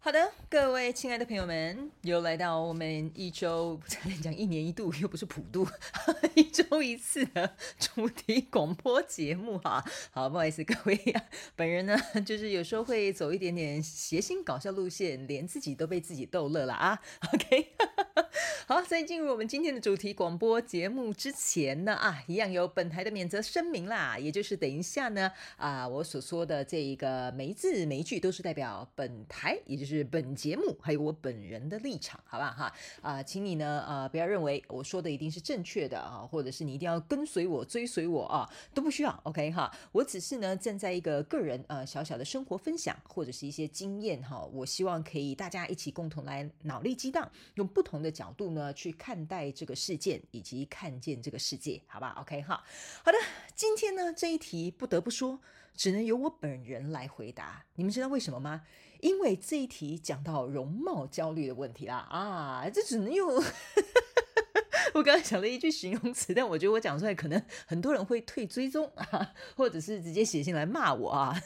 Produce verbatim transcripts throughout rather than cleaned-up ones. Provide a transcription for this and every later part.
好的，各位亲爱的朋友们，又来到我们一周，差点讲一年一度，又不是普渡，一周一次的主题广播节目哈。好，不好意思各位啊，本人呢就是有时候会走一点点谐星搞笑路线，连自己都被自己逗乐了啊。OK， 好，在进入我们今天的主题广播节目之前呢，啊，一样有本台的免责声明啦，也就是等一下呢，啊，我所说的这一个每一字每一句都是代表本台，也就是。是本节目还有我本人的立场，好不好哈？啊、呃，请你呢，呃，不要认为我说的一定是正确的啊，或者是你一定要跟随我、追随我啊，都不需要。OK 哈，我只是呢站在一个个人呃小小的生活分享，或者是一些经验哈，我希望可以大家一起共同来脑力激荡，用不同的角度呢去看待这个事件，以及看见这个世界，好吧 ？OK 哈，好的，今天呢这一题不得不说，只能由我本人来回答。你们知道为什么吗？因为这一题讲到容貌焦虑的问题啦，啊，这只能用我刚刚想了一句形容词，但我觉得我讲出来可能很多人会退追踪啊，或者是直接写信来骂我啊。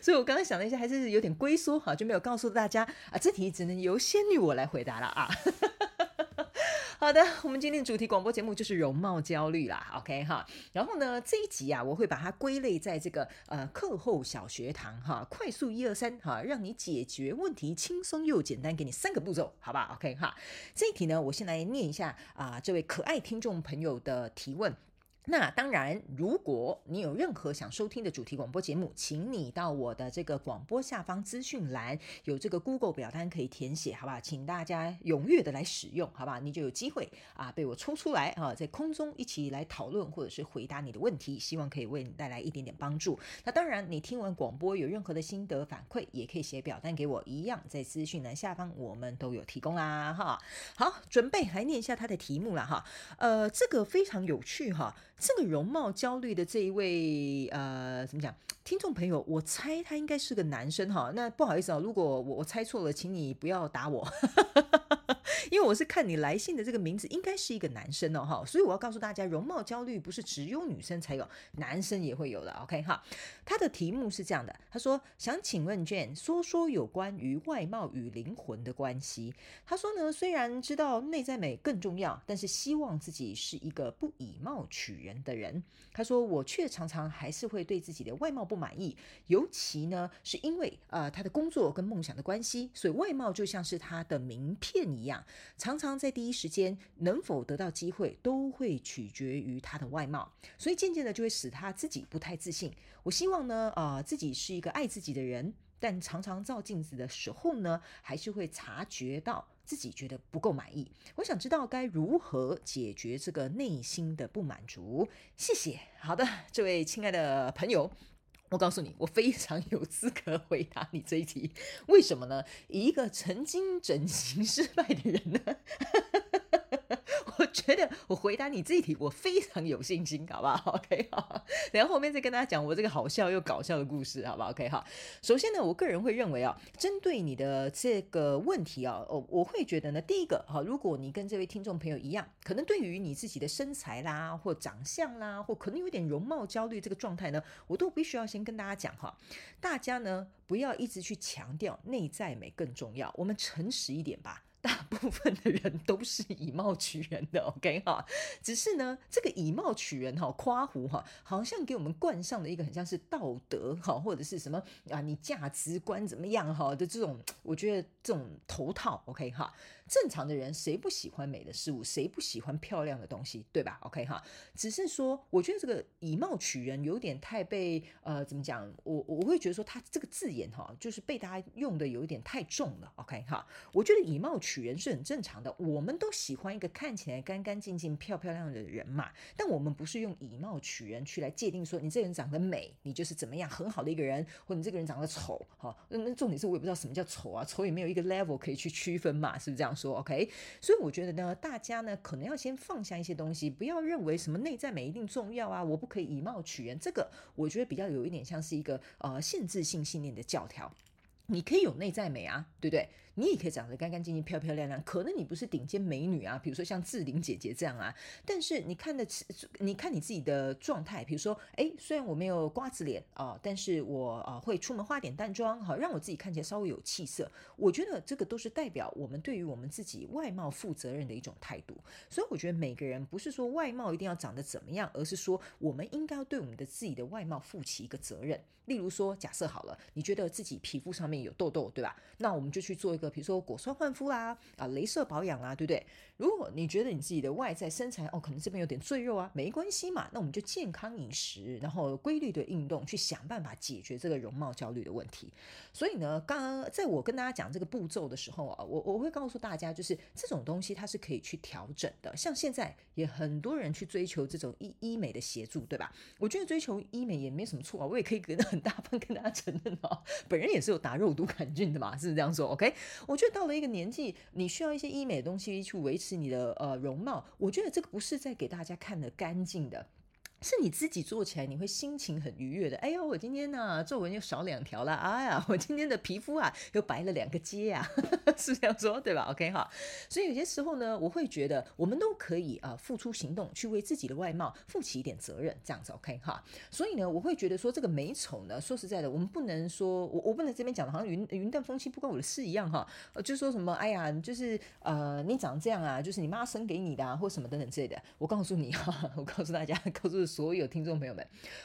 所以我刚刚想了一下，还是有点龟缩哈，就没有告诉大家啊，这题只能由仙女我来回答了啊。好的，我们今天的主题广播节目就是容貌焦虑啦 ，OK 哈。然后呢，这一集啊，我会把它归类在这个呃课后小学堂哈，快速一二三哈，让你解决问题轻松又简单，给你三个步骤，好不好 ？OK 哈。这一题呢，我先来念一下啊、呃，这位可爱听众朋友的提问。那当然，如果你有任何想收听的主题广播节目，请你到我的这个广播下方资讯栏有这个 Google 表单可以填写，好不好？请大家踊跃的来使用，好不好？你就有机会啊被我抽出来啊，在空中一起来讨论或者是回答你的问题，希望可以为你带来一点点帮助。那当然，你听完广播有任何的心得反馈，也可以写表单给我，一样在资讯栏下方我们都有提供啦哈。好，准备来念一下他的题目啦哈。呃，这个非常有趣哈。这个容貌焦虑的这一位呃，怎么讲？听众朋友，我猜他应该是个男生哈。那不好意思啊、哦，如果 我, 我猜错了，请你不要打我。因为我是看你来信的这个名字应该是一个男生哦哈，所以我要告诉大家，容貌焦虑不是只有女生才有，男生也会有的。OK 哈，他的题目是这样的，他说想请问 Jhen 说说有关于外貌与灵魂的关系。他说呢，虽然知道内在美更重要，但是希望自己是一个不以貌取人的人。他说我却常常还是会对自己的外貌不满意，尤其呢是因为、呃、他的工作跟梦想的关系，所以外貌就像是他的名片一样。常常在第一时间能否得到机会都会取决于他的外貌，所以渐渐的就会使他自己不太自信。我希望呢、呃、自己是一个爱自己的人，但常常照镜子的时候呢，还是会察觉到自己觉得不够满意。我想知道该如何解决这个内心的不满足。谢谢。好的，这位亲爱的朋友，我告诉你，我非常有资格回答你这一题。为什么呢？一个曾经整形失败的人呢我觉得我回答你这一题我非常有信心，好不好 ？OK 好，然后后面再跟大家讲我这个好笑又搞笑的故事，好不好 ？OK 好。首先呢，我个人会认为啊，针对你的这个问题啊，我会觉得呢，第一个啊，如果你跟这位听众朋友一样，可能对于你自己的身材啦，或长相啦，或可能有点容貌焦虑这个状态呢，我都必须要先跟大家讲哈，大家呢不要一直去强调内在美更重要，我们诚实一点吧。大部分的人都是以貌取人的 ，OK 哈，只是呢，这个以貌取人哈，夸胡哈，好像给我们冠上了一个很像是道德哈，或者是什么啊，你价值观怎么样哈的这种，我觉得这种头套 ，OK 哈。正常的人谁不喜欢美的事物，谁不喜欢漂亮的东西，对吧 ？OK 哈，只是说，我觉得这个以貌取人有点太被呃怎么讲，我我会觉得说他这个字眼哈，就是被大家用的有一点太重了 ，OK 哈。我觉得以貌取取缘是很正常的，我们都喜欢一个看起来干干净净漂漂亮的人嘛，但我们不是用以貌取人去来界定说你这个人长得美你就是怎么样很好的一个人，或者你这个人长得丑、哦、那重点是我也不知道什么叫丑啊，丑也没有一个 level 可以去区分嘛，是不是这样说 OK？ 所以我觉得呢，大家呢可能要先放下一些东西，不要认为什么内在美一定重要啊，我不可以以貌取人，这个我觉得比较有一点像是一个、呃、限制性信念的教条。你可以有内在美啊，对不对？你也可以长得干干净净漂漂亮亮，可能你不是顶尖美女啊，比如说像志玲姐姐这样啊，但是你看的你看你自己的状态，比如说哎，虽然我没有瓜子脸、哦、但是我、哦、会出门化点淡妆、哦、让我自己看起来稍微有气色，我觉得这个都是代表我们对于我们自己外貌负责任的一种态度。所以我觉得每个人不是说外貌一定要长得怎么样，而是说我们应该要对我们的自己的外貌负起一个责任。例如说假设好了，你觉得自己皮肤上面有痘痘，对吧？那我们就去做一个比如说果酸焕肤啦、啊、雷射保养啦，对不对？如果你觉得你自己的外在身材、哦、可能这边有点赘肉啊，没关系嘛，那我们就健康饮食，然后规律的运动，去想办法解决这个容貌焦虑的问题。所以呢，刚刚在我跟大家讲这个步骤的时候、啊、我, 我会告诉大家，就是这种东西它是可以去调整的。像现在也很多人去追求这种 医, 医美的协助，对吧？我觉得追求医美也没什么错、啊、我也可以跟很大方跟大家承认、啊、本人也是有打肉毒杆菌的嘛，是不是这样说 OK？ 我觉得到了一个年纪，你需要一些医美的东西去维持你的、呃、容貌，我觉得这个不是在给大家看的干净的，是你自己做起来你会心情很愉悦的。哎呦，我今天呢、啊、皱纹又少两条了，哎呀，我今天的皮肤啊又白了两个阶啊，是不是这样说，对吧 ？OK 哈，所以有些时候呢，我会觉得我们都可以啊、呃、付出行动去为自己的外貌负起一点责任，这样子 OK 哈。所以呢，我会觉得说这个美丑呢，说实在的，我们不能说我我不能这边讲的好像云云淡风轻不关我的事一样哈，呃，就说什么哎呀，就是呃你长这样啊，就是你妈生给你的啊，或什么等等之类的。我告诉你哈，我告诉大家，告诉。所有听众朋友们，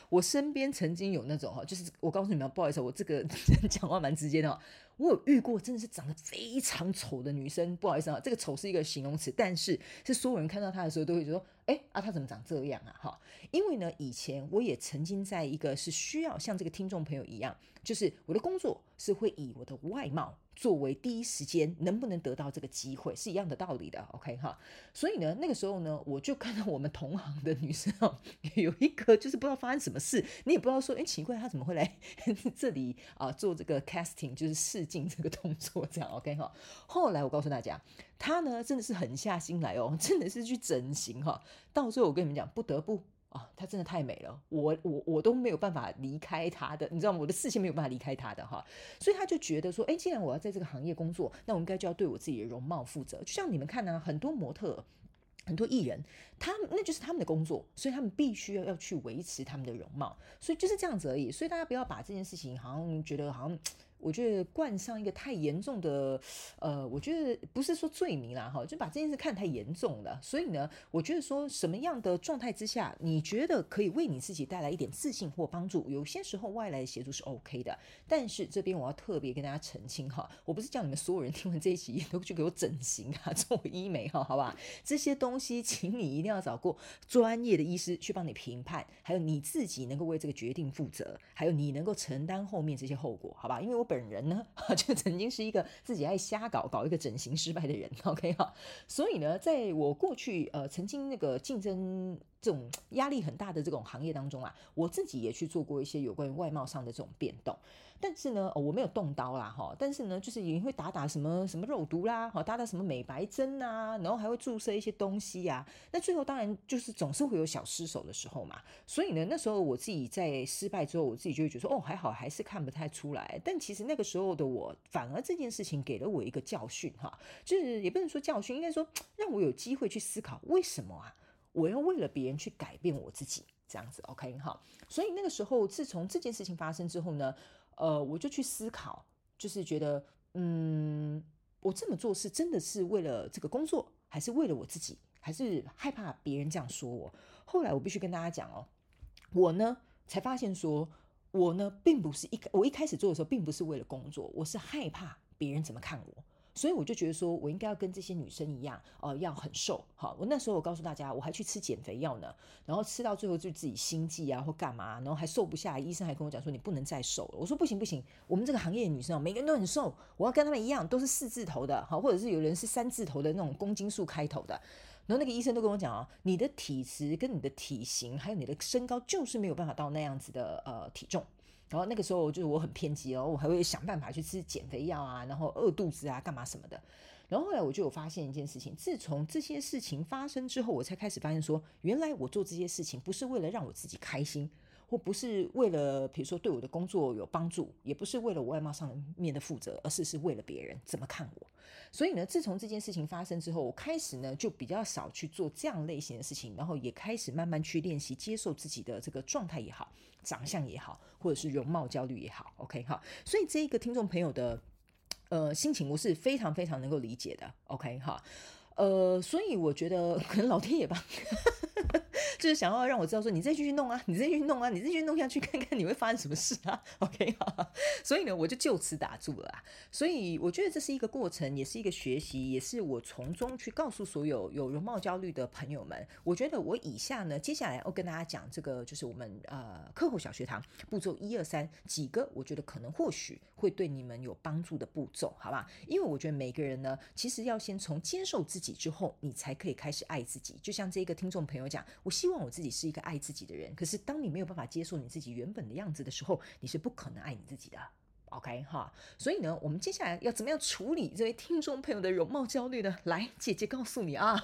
我身边曾经有那种就是我告诉你们，不好意思，我这个讲话蛮直接的，我有遇过真的是长得非常丑的女生，不好意思，这个丑是一个形容词，但是是所有人看到她的时候都会觉得说哎啊，她怎么长这样啊？因为呢，以前我也曾经在一个是需要像这个听众朋友一样，就是我的工作是会以我的外貌作为第一时间能不能得到这个机会，是一样的道理的 OK 哈。所以呢，那个时候呢，我就看到我们同行的女生、哦、有一个就是不知道发生什么事，你也不知道说哎，奇怪，她怎么会来这里、呃、做这个 casting 就是试镜这个动作这样 OK 哈。后来我告诉大家，她呢真的是狠下心来哦，真的是去整形哈、哦，到最后我跟你们讲不得不啊、哦，她真的太美了，我我我都没有办法离开她的，你知道吗？我的视线没有办法离开她的哈，所以她就觉得说，哎，既然我要在这个行业工作，那我应该就要对我自己的容貌负责。就像你们看啊，很多模特。很多艺人，他们那就是他们的工作，所以他们必须要去维持他们的容貌，所以就是这样子而已。所以大家不要把这件事情好像觉得好像，我觉得冠上一个太严重的，呃，我觉得不是说罪名啦，就把这件事看太严重了。所以呢，我觉得说什么样的状态之下，你觉得可以为你自己带来一点自信或帮助，有些时候外来的协助是 OK 的。但是这边我要特别跟大家澄清哈，我不是叫你们所有人听完这一集都去给我整形啊，做医美哈，好吧？这些东西。请你一定要找过专业的医师去帮你评判，还有你自己能够为这个决定负责，还有你能够承担后面这些后果，好吧？因为我本人呢，就曾经是一个自己爱瞎搞搞一个整形失败的人 ，OK 哈。所以呢，在我过去呃曾经那个竞争这种压力很大的这种行业当中啊，我自己也去做过一些有关于外貌上的这种变动，但是呢、哦、我没有动刀啦，但是呢就是也会打打什么什么肉毒啦，打打什么美白针啊，然后还会注射一些东西啊，那最后当然就是总是会有小失手的时候嘛。所以呢，那时候我自己在失败之后，我自己就会觉得说哦，还好还是看不太出来，但其实那个时候的我反而这件事情给了我一个教训哈，就是也不能说教训，应该说让我有机会去思考为什么啊我要为了别人去改变我自己，这样子 OK 好。所以那个时候自从这件事情发生之后呢，呃，我就去思考，就是觉得嗯，我这么做是真的是为了这个工作，还是为了我自己，还是害怕别人这样说我。后来我必须跟大家讲哦，我呢才发现说我呢并不是一我一开始做的时候并不是为了工作，我是害怕别人怎么看我，所以我就觉得说我应该要跟这些女生一样、呃、要很瘦。好，我那时候我告诉大家我还去吃减肥药呢，然后吃到最后就自己心悸啊或干嘛，然后还瘦不下来，医生还跟我讲说你不能再瘦了。我说不行不行，我们这个行业的女生每个人都很瘦，我要跟她们一样都是四字头的，好，或者是有人是三字头的那种公斤数开头的。然后那个医生都跟我讲啊，你的体质跟你的体型还有你的身高就是没有办法到那样子的呃体重。然后那个时候就是我很偏激哦，我还会想办法去吃减肥药啊，然后饿肚子啊干嘛什么的。然后后来我就有发现一件事情，自从这些事情发生之后，我才开始发现说原来我做这些事情不是为了让我自己开心，或不是为了比如说对我的工作有帮助，也不是为了我外貌上面的负责，而是是为了别人怎么看我。所以呢，自从这件事情发生之后，我开始呢就比较少去做这样类型的事情，然后也开始慢慢去练习接受自己的这个状态也好，长相也好，或者是容貌焦虑也好。 OK 好，所以这一个听众朋友的呃心情我是非常非常能够理解的。 OK 好，呃所以我觉得可能老天爷吧就是想要让我知道说你再继续弄啊，你再继续弄啊，你再继续弄下去看看你会发生什么事啊。 OK 好，所以呢我就就此打住了啊。所以我觉得这是一个过程，也是一个学习，也是我从中去告诉所有有容貌焦虑的朋友们。我觉得我以下呢接下来要跟大家讲这个就是我们呃课后小学堂步骤一二三几个我觉得可能或许会对你们有帮助的步骤，好吧？因为我觉得每个人呢其实要先从接受自己之后你才可以开始爱自己。就像这个听众朋友讲，我希望我自己是一个爱自己的人，可是当你没有办法接受你自己原本的样子的时候，你是不可能爱你自己的。 OK 哈，所以呢我们接下来要怎么样处理这位听众朋友的容貌焦虑呢？来，姐姐告诉你啊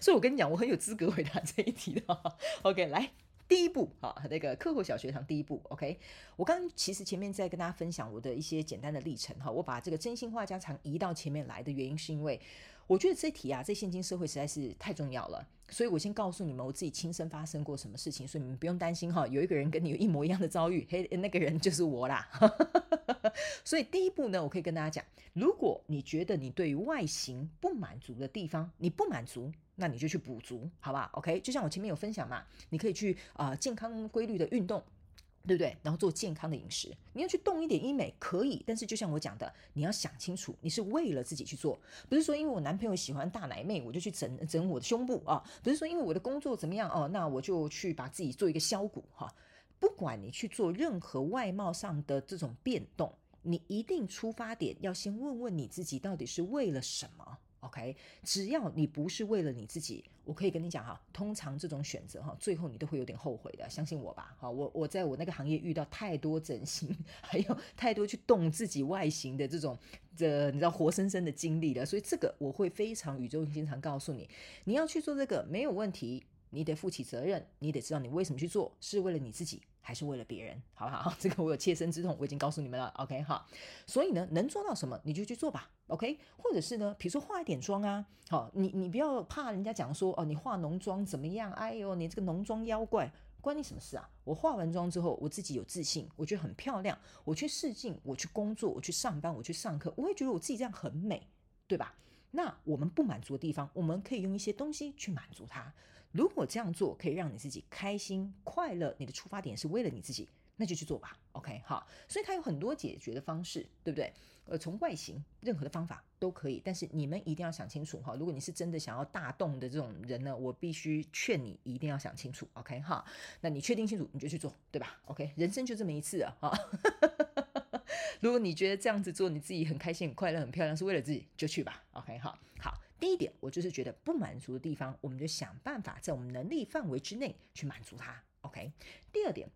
所以我跟你讲我很有资格回答这一题的。 OK 来，第一步，好，那个课后小学堂第一步 ，OK。我刚刚其实前面在跟大家分享我的一些简单的历程哈，我把这个真心话家常移到前面来的原因是因为，我觉得这题啊，在现今社会实在是太重要了，所以我先告诉你们我自己亲身发生过什么事情，所以你们不用担心哈，有一个人跟你有一模一样的遭遇，嘿，那个人就是我啦。所以第一步呢，我可以跟大家讲，如果你觉得你对于外形不满足的地方，你不满足。那你就去补足，好吧 ？OK， 就像我前面有分享嘛，你可以去啊、呃、健康规律的运动，对不对？然后做健康的饮食，你要去动一点医美可以，但是就像我讲的，你要想清楚，你是为了自己去做，不是说因为我男朋友喜欢大奶妹，我就去整整我的胸部啊，不是说因为我的工作怎么样哦、啊，那我就去把自己做一个削骨哈、啊。不管你去做任何外貌上的这种变动，你一定出发点要先问问你自己，到底是为了什么？OK， 只要你不是为了你自己，我可以跟你讲哈，通常这种选择哈，最后你都会有点后悔的，相信我吧。好，我我在我那个行业遇到太多整形，还有太多去动自己外形的这种这你知道活生生的经历了，所以这个我会非常语重心长告诉你，你要去做这个没有问题，你得负起责任，你得知道你为什么去做，是为了你自己。还是为了别人，好不好？这个我有切身之痛，我已经告诉你们了。OK 好，所以呢，能做到什么你就去做吧。OK， 或者是呢，比如说化一点妆啊，好，你你不要怕人家讲说哦，你化浓妆怎么样？哎呦，你这个浓妆妖怪，关你什么事啊？我化完妆之后，我自己有自信，我觉得很漂亮。我去试镜，我去工作，我去上班，我去上课，我会觉得我自己这样很美，对吧？那我们不满足的地方，我们可以用一些东西去满足它。如果这样做可以让你自己开心快乐，你的出发点是为了你自己，那就去做吧。 OK 好，所以它有很多解决的方式，对不对？呃，从外形任何的方法都可以，但是你们一定要想清楚哈。如果你是真的想要大动的这种人呢，我必须劝你一定要想清楚。 OK 哈，那你确定清楚你就去做，对吧？ OK， 人生就这么一次啊哈如果你觉得这样子做你自己很开心很快乐很漂亮是为了自己，就去吧。 OK 好，好，第一点，我就是觉得不满足的地方，我们就想办法在我们能力范围之内去满足它。 OK， 第二点，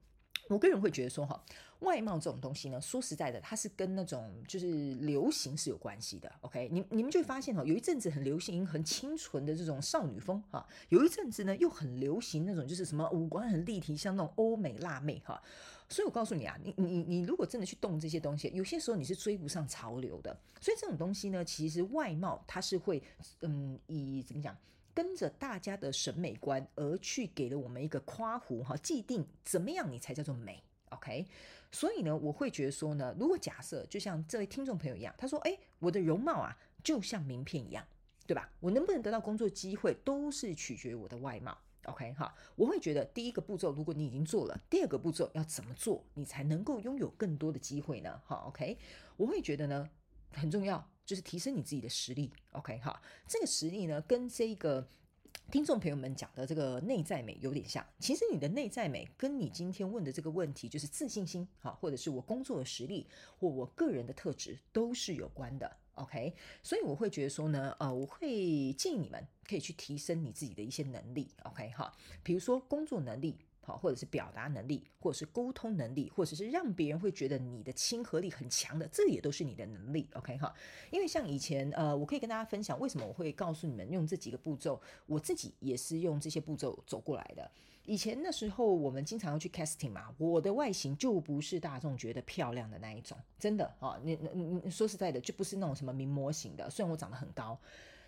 我个人会觉得说哈，外貌这种东西呢，说实在的，它是跟那种就是流行是有关系的。 OK， 你, 你们就会发现哈，有一阵子很流行很清纯的这种少女风哈，有一阵子呢又很流行那种就是什么五官很立体，像那种欧美辣妹哈。所以我告诉你啊，你你你如果真的去动这些东西，有些时候你是追不上潮流的。所以这种东西呢，其实外貌它是会嗯以怎么讲，跟着大家的审美观而去给了我们一个夸胡哈，既定怎么样你才叫做美。 OK， 所以呢我会觉得说呢，如果假设就像这位听众朋友一样，他说哎，我的容貌啊就像名片一样，对吧？我能不能得到工作机会都是取决于我的外貌。OK 哈，我会觉得第一个步骤如果你已经做了，第二个步骤要怎么做你才能够拥有更多的机会呢？好 ，OK， 我会觉得呢，很重要，就是提升你自己的实力。 OK 哈，这个实力呢跟这个听众朋友们讲的这个内在美有点像，其实你的内在美跟你今天问的这个问题，就是自信心或者是我工作的实力或我个人的特质都是有关的。 OK， 所以我会觉得说呢，呃，我会建议你们可以去提升你自己的一些能力。 OK 哈，比如说工作能力，或者是表达能力，或者是沟通能力，或者是让别人会觉得你的亲和力很强的，这也都是你的能力。 OK 哈，因为像以前呃，我可以跟大家分享为什么我会告诉你们用这几个步骤，我自己也是用这些步骤走过来的。以前那时候我们经常要去 casting 嘛，我的外形就不是大众觉得漂亮的那一种，真的啊、哦，你你说实在的，就不是那种什么名模型的，虽然我长得很高，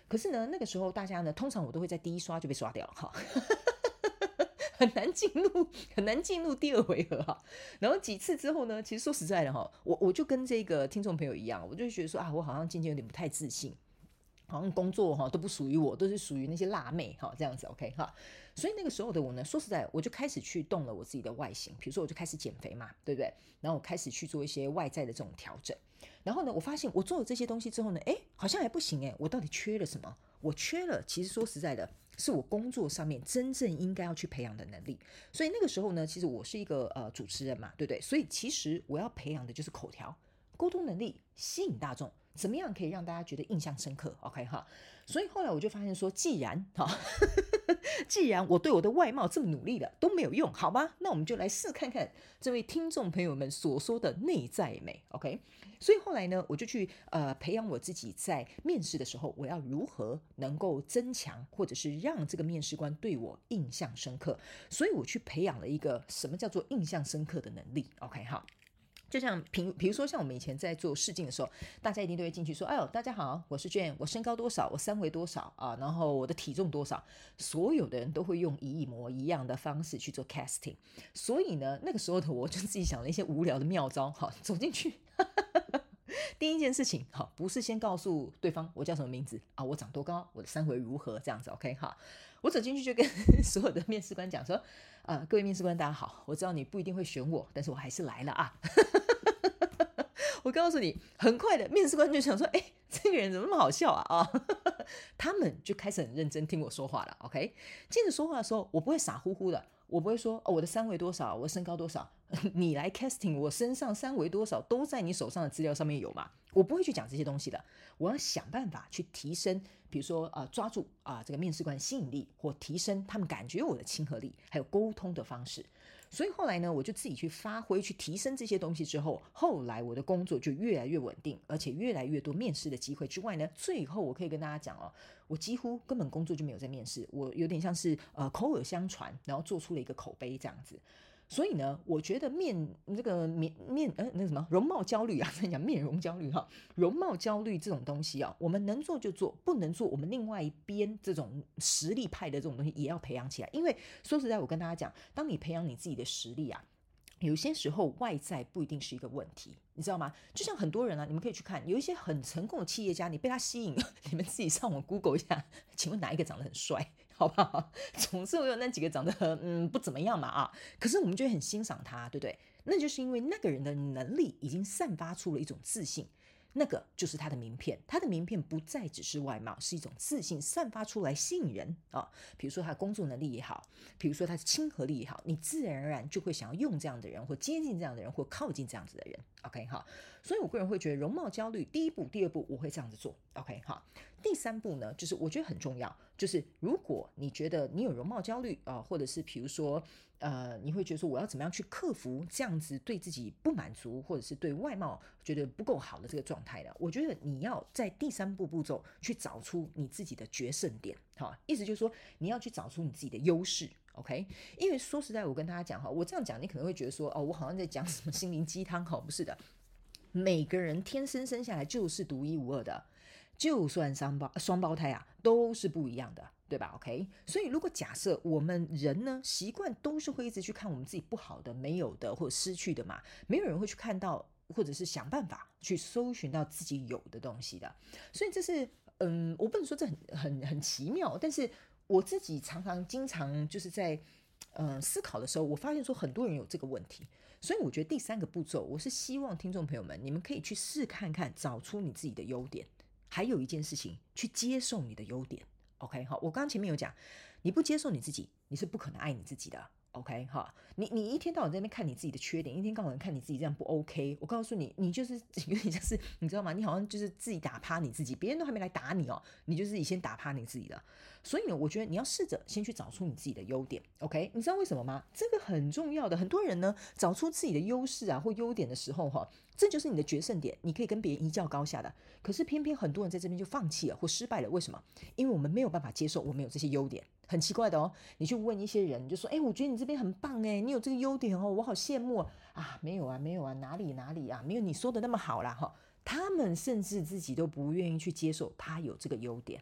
可是呢，那个时候大家呢，通常我都会在第一刷就被刷掉了哈。很难进入，很难进入第二回合哈。然后几次之后呢，其实说实在的哈，我我就跟这个听众朋友一样，我就觉得说啊，我好像渐渐有点不太自信，好像工作哈都不属于我，都是属于那些辣妹哈这样子。 OK 哈，所以那个时候的我呢，说实在，我就开始去动了我自己的外形，比如说我就开始减肥嘛，对不对？然后我开始去做一些外在的这种调整。然后呢，我发现我做了这些东西之后呢，哎，好像还不行哎，我到底缺了什么？我缺了，其实说实在的，是我工作上面真正应该要去培养的能力。所以那个时候呢，其实我是一个呃主持人嘛，对不对？所以其实我要培养的就是口条、沟通能力，吸引大众，怎么样可以让大家觉得印象深刻 ？OK 哈，所以后来我就发现说，既然哈，既然我对我的外貌这么努力了都没有用，好吧，那我们就来试看看这位听众朋友们所说的内在美。 OK， 所以后来呢，我就去呃培养我自己，在面试的时候我要如何能够增强，或者是让这个面试官对我印象深刻。所以我去培养了一个什么叫做印象深刻的能力。 OK 哈，就像比如说像我们以前在做试镜的时候，大家一定都会进去说，哎呦，大家好，我是Jhen，我身高多少，我三围多少啊，然后我的体重多少，所有的人都会用一模一样的方式去做 casting。 所以呢，那个时候的我就自己想了一些无聊的妙招，好，走进去第一件事情，好，不是先告诉对方我叫什么名字啊，我长多高，我的三围如何，这样子。 OK 哈，我走进去就跟所有的面试官讲说，呃，各位面试官大家好，我知道你不一定会选我，但是我还是来了啊。我告诉你，很快的面试官就想说，哎，这个人怎么那么好笑啊啊！他们就开始很认真听我说话了。 OK， 接着说话的时候，我不会傻乎乎的，我不会说、哦、我的三围多少，我身高多少，你来 casting 我身上三围多少都在你手上的资料上面有嘛，我不会去讲这些东西的。我要想办法去提升，比如说、呃、抓住、呃、这个面试官吸引力，或提升他们感觉我的亲和力，还有沟通的方式。所以后来呢，我就自己去发挥，去提升这些东西之后，后来我的工作就越来越稳定，而且越来越多面试的机会之外呢，最后我可以跟大家讲哦，我几乎根本工作就没有在面试，我有点像是呃口耳相传，然后做出了一个口碑这样子。所以呢，我觉得面这个面面呃那什么容貌焦虑啊，在讲面容焦虑哈、啊，容貌焦虑这种东西啊，我们能做就做，不能做我们另外一边这种实力派的这种东西也要培养起来。因为说实在，我跟大家讲，当你培养你自己的实力啊，有些时候外在不一定是一个问题，你知道吗？就像很多人啊，你们可以去看，有一些很成功的企业家，你被他吸引，你们自己上网 Google 一下，请问哪一个长得很帅？好不好？总是会有那几个长得很嗯不怎么样嘛啊，可是我们就会很欣赏他，对不对？那就是因为那个人的能力已经散发出了一种自信，那个就是他的名片。他的名片不再只是外貌，是一种自信散发出来吸引人啊。比如说他的工作能力也好，比如说他的亲和力也好，你自然而然就会想要用这样的人，或接近这样的人，或靠近这样子的人。OK 哈，所以我个人会觉得容貌焦虑，第一步、第二步我会这样子做。OK 哈，第三步呢，就是我觉得很重要，就是如果你觉得你有容貌焦虑啊、呃，或者是比如说呃，你会觉得说我要怎么样去克服这样子对自己不满足，或者是对外貌觉得不够好的这个状态呢？我觉得你要在第三步步骤去找出你自己的决胜点。哈，意思就是说你要去找出你自己的优势。OK， 因为说实在，我跟大家讲哈，我这样讲，你可能会觉得说，哦，我好像在讲什么心灵鸡汤，好，不是的，每个人天生生下来就是独一无二的，就算双胞双胞胎啊，都是不一样的，对吧 ？OK， 所以如果假设我们人呢，习惯都是会一直去看我们自己不好的、没有的或失去的嘛，没有人会去看到，或者是想办法去搜寻到自己有的东西的。所以这是，嗯，我不能说这很很很奇妙，但是。我自己常常经常就是在呃、思考的时候，我发现说很多人有这个问题，所以我觉得第三个步骤，我是希望听众朋友们你们可以去试看看，找出你自己的优点，还有一件事情，去接受你的优点。 OK 好，我刚刚前面有讲，你不接受你自己，你是不可能爱你自己的。 OK 哈，你你一天到晚在那边看你自己的缺点，一天到晚看你自己这样不 OK， 我告诉你，你就是有点像是你知道吗？你好像就是自己打趴你自己，别人都还没来打你哦，你就是先打趴你自己的。所以呢，我觉得你要试着先去找出你自己的优点。OK， 你知道为什么吗？这个很重要的。很多人呢找出自己的优势啊或优点的时候哈、哦，这就是你的决胜点，你可以跟别人一较高下的。可是偏偏很多人在这边就放弃了或失败了，为什么？因为我们没有办法接受我们有这些优点。很奇怪的哦，你去问一些人，你就说，哎，我觉得你这边很棒哎，你有这个优点哦，我好羡慕啊。啊没有啊，没有啊，哪里哪里啊，没有你说的那么好啦哈。他们甚至自己都不愿意去接受他有这个优点，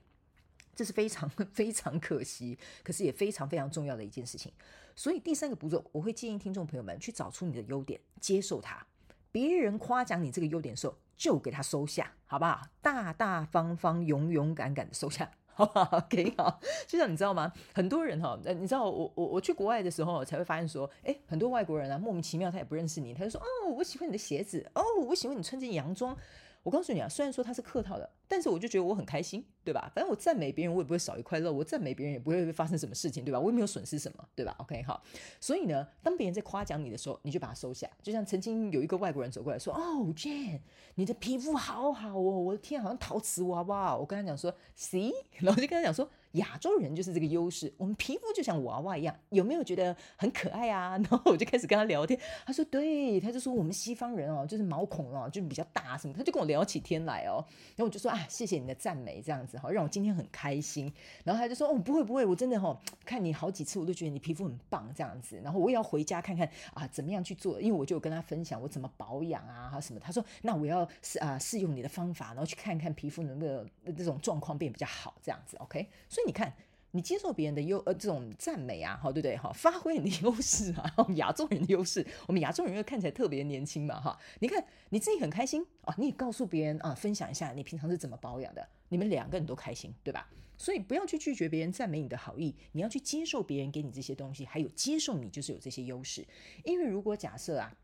这是非常非常可惜，可是也非常非常重要的一件事情。所以第三个步骤，我会建议听众朋友们去找出你的优点，接受它。别人夸奖你这个优点的时候，就给他收下，好不好？大大方方、勇勇敢敢的收下。好吧 ，OK， 好，就像你知道吗？很多人哈，你知道我我我去国外的时候才会发现说，哎，很多外国人啊，莫名其妙他也不认识你，他就说，哦，我喜欢你的鞋子，哦，我喜欢你穿着洋装。我告诉你啊，虽然说他是客套的，但是我就觉得我很开心，对吧？反正我赞美别人，我也不会少一块肉，我赞美别人也不会发生什么事情，对吧？我也没有损失什么，对吧 ？OK， 好，所以呢，当别人在夸奖你的时候，你就把它收下。就像曾经有一个外国人走过来说：“哦 ，Jhen， 你的皮肤好好哦，我的天，好像陶瓷娃娃。”我跟他讲说 ：“See， 然后就跟他讲说，亚洲人就是这个优势，我们皮肤就像娃娃一样，有没有觉得很可爱啊？”然后我就开始跟他聊天，他说：“对，他就说我们西方人哦，就是毛孔哦，就比较大什么。”他就跟我聊。聊起天来哦，然后我就说啊，谢谢你的赞美，这样子哈、哦，让我今天很开心。然后他就说哦，不会不会，我真的哈、哦，看你好几次，我都觉得你皮肤很棒这样子。然后我也要回家看看啊，怎么样去做，因为我就有跟他分享我怎么保养啊什么。他说那我要试啊、呃、试用你的方法，然后去看看皮肤能不能这种状况变比较好这样子。OK， 所以你看。你接受别人的优呃这种赞美啊，好对不对哈？发挥你的优势啊，亚洲人的优势，我们亚洲人又看起来特别年轻嘛哈。你看你自己很开心啊，你也告诉别人啊，分享一下你平常是怎么保养的，你们两个人都开心，对吧？所以不要去拒绝别人赞美你的好意，你要去接受别人给你这些东西，还有接受你就是有这些优势，因为如果假设啊。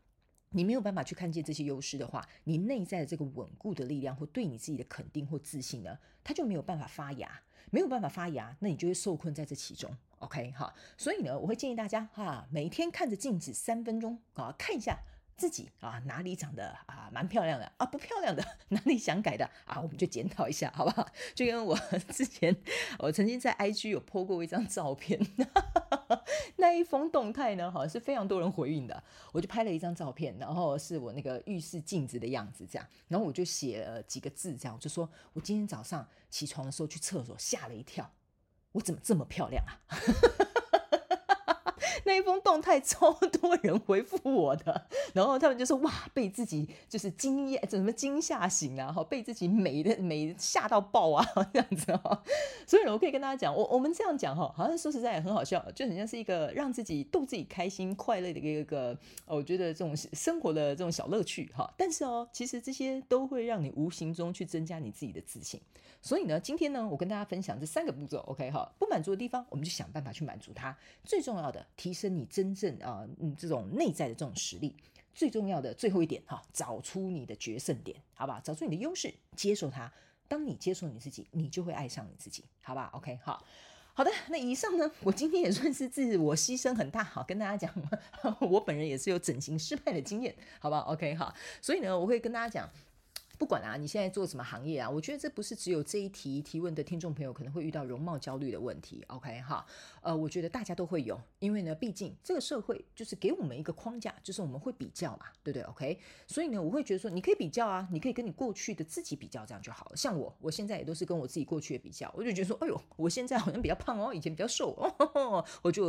你没有办法去看见这些优势的话，你内在的这个稳固的力量或对你自己的肯定或自信呢，它就没有办法发芽，没有办法发芽，那你就会受困在这其中。OK 哈，所以呢，我会建议大家哈，每天看着镜子三分钟啊，看一下。自己啊，哪里长得啊蛮漂亮的啊，不漂亮的哪里想改的啊，我们就检讨一下，好不好？就跟我之前我曾经在 I G 有 po 过一张照片，那一封动态呢，好像是非常多人回应的。我就拍了一张照片，然后是我那个浴室镜子的样子这样，然后我就写了几个字这样，我就说我今天早上起床的时候去厕所吓了一跳，我怎么这么漂亮啊？那一封动态超多人回复我的，然后他们就说哇，被自己就是惊艳，怎么惊吓型啊，被自己美的美吓到爆啊，这样子哦。所以呢，我可以跟大家讲，我我们这样讲哈，好像说实在也很好笑，就很像是一个让自己逗自己开心快乐的一个我觉得这种生活的这种小乐趣哈。但是哦，其实这些都会让你无形中去增加你自己的自信。所以呢，今天呢，我跟大家分享这三个步骤 ，OK 哈，不满足的地方，我们就想办法去满足它。最重要的提。提升你真正啊、呃，这种内在的这种实力，最重要的最后一点哈，找出你的决胜点，好吧？找出你的优势，接受它。当你接受你自己，你就会爱上你自己，好吧 ？OK， 好。好的，那以上呢，我今天也算是自我牺牲很大，好跟大家讲，我本人也是有整形失败的经验，好吧 ？OK， 好。所以呢，我会跟大家讲。不管啊，你现在做什么行业啊，我觉得这不是只有这一题提问的听众朋友可能会遇到容貌焦虑的问题 ，OK 哈？呃，我觉得大家都会有，因为呢，毕竟这个社会就是给我们一个框架，就是我们会比较嘛，对不对 ？OK， 所以呢，我会觉得说，你可以比较啊，你可以跟你过去的自己比较，这样就好了。像我，我现在也都是跟我自己过去的比较，我就觉得说，哎呦，我现在好像比较胖哦，以前比较瘦哦，我就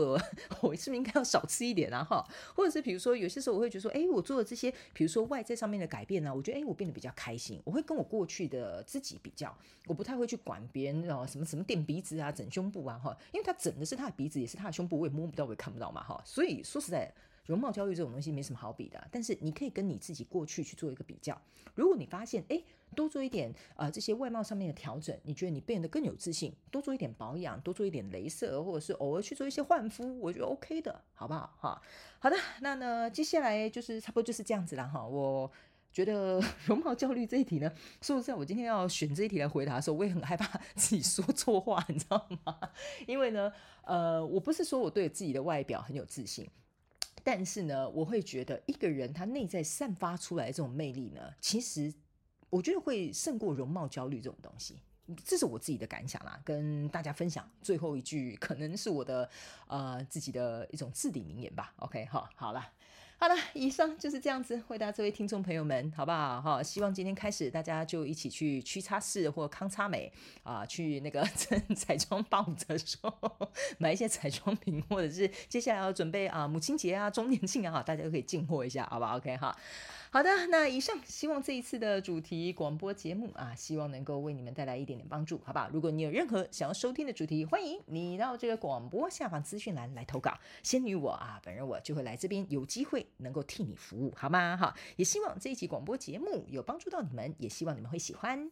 我是不是应该要少吃一点啊？哈，或者是比如说有些时候我会觉得说，哎，我做的这些，比如说外在上面的改变啊，我觉得哎，我变得比较开心。我会跟我过去的自己比较，我不太会去管别人什么什么垫鼻子啊、整胸部啊，因为他整的是他的鼻子，也是他的胸部，我也摸不到，我也看不到嘛，所以说实在，容貌焦虑这种东西没什么好比的，但是你可以跟你自己过去去做一个比较。如果你发现，哎，多做一点呃这些外貌上面的调整，你觉得你变得更有自信，多做一点保养，多做一点雷射，或者是偶尔去做一些换肤，我觉得 OK 的，好不好哈？好的，那呢接下来就是差不多就是这样子啦哈。我觉得容貌焦虑这一题呢，说实在我今天要选这一题来回答的时候，我也很害怕自己说错话，你知道吗？因为呢呃我不是说我对自己的外表很有自信，但是呢我会觉得一个人他内在散发出来的这种魅力呢，其实我觉得会胜过容貌焦虑这种东西，这是我自己的感想啦，跟大家分享。最后一句可能是我的呃自己的一种至理名言吧。 OK 好，好啦好了，以上就是这样子回答这位听众朋友们，好不好？好，希望今天开始大家就一起去屈叉市或康叉美啊、呃，去那个彩妆报的时候买一些彩妆品，或者是接下来要准备啊、呃、母亲节啊、周年庆啊，大家都可以进货一下，好不好 ？OK 哈。好的，那以上希望这一次的主题广播节目啊，希望能够为你们带来一点点帮助，好不好？如果你有任何想要收听的主题，欢迎你到这个广播下方资讯栏来投稿。仙女我啊，本人我就会来这边，有机会能够替你服务，好吗？好，也希望这一集广播节目有帮助到你们，也希望你们会喜欢。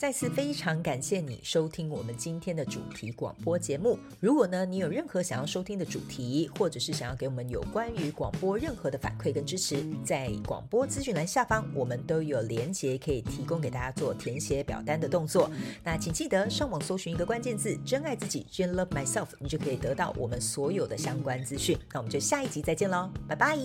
再次非常感谢你收听我们今天的主题广播节目。如果呢你有任何想要收听的主题，或者是想要给我们有关于广播任何的反馈跟支持，在广播资讯栏下方我们都有连结，可以提供给大家做填写表单的动作。那请记得上网搜寻一个关键字真爱自己 Jhen Love Myself， 你就可以得到我们所有的相关资讯。那我们就下一集再见咯，拜拜。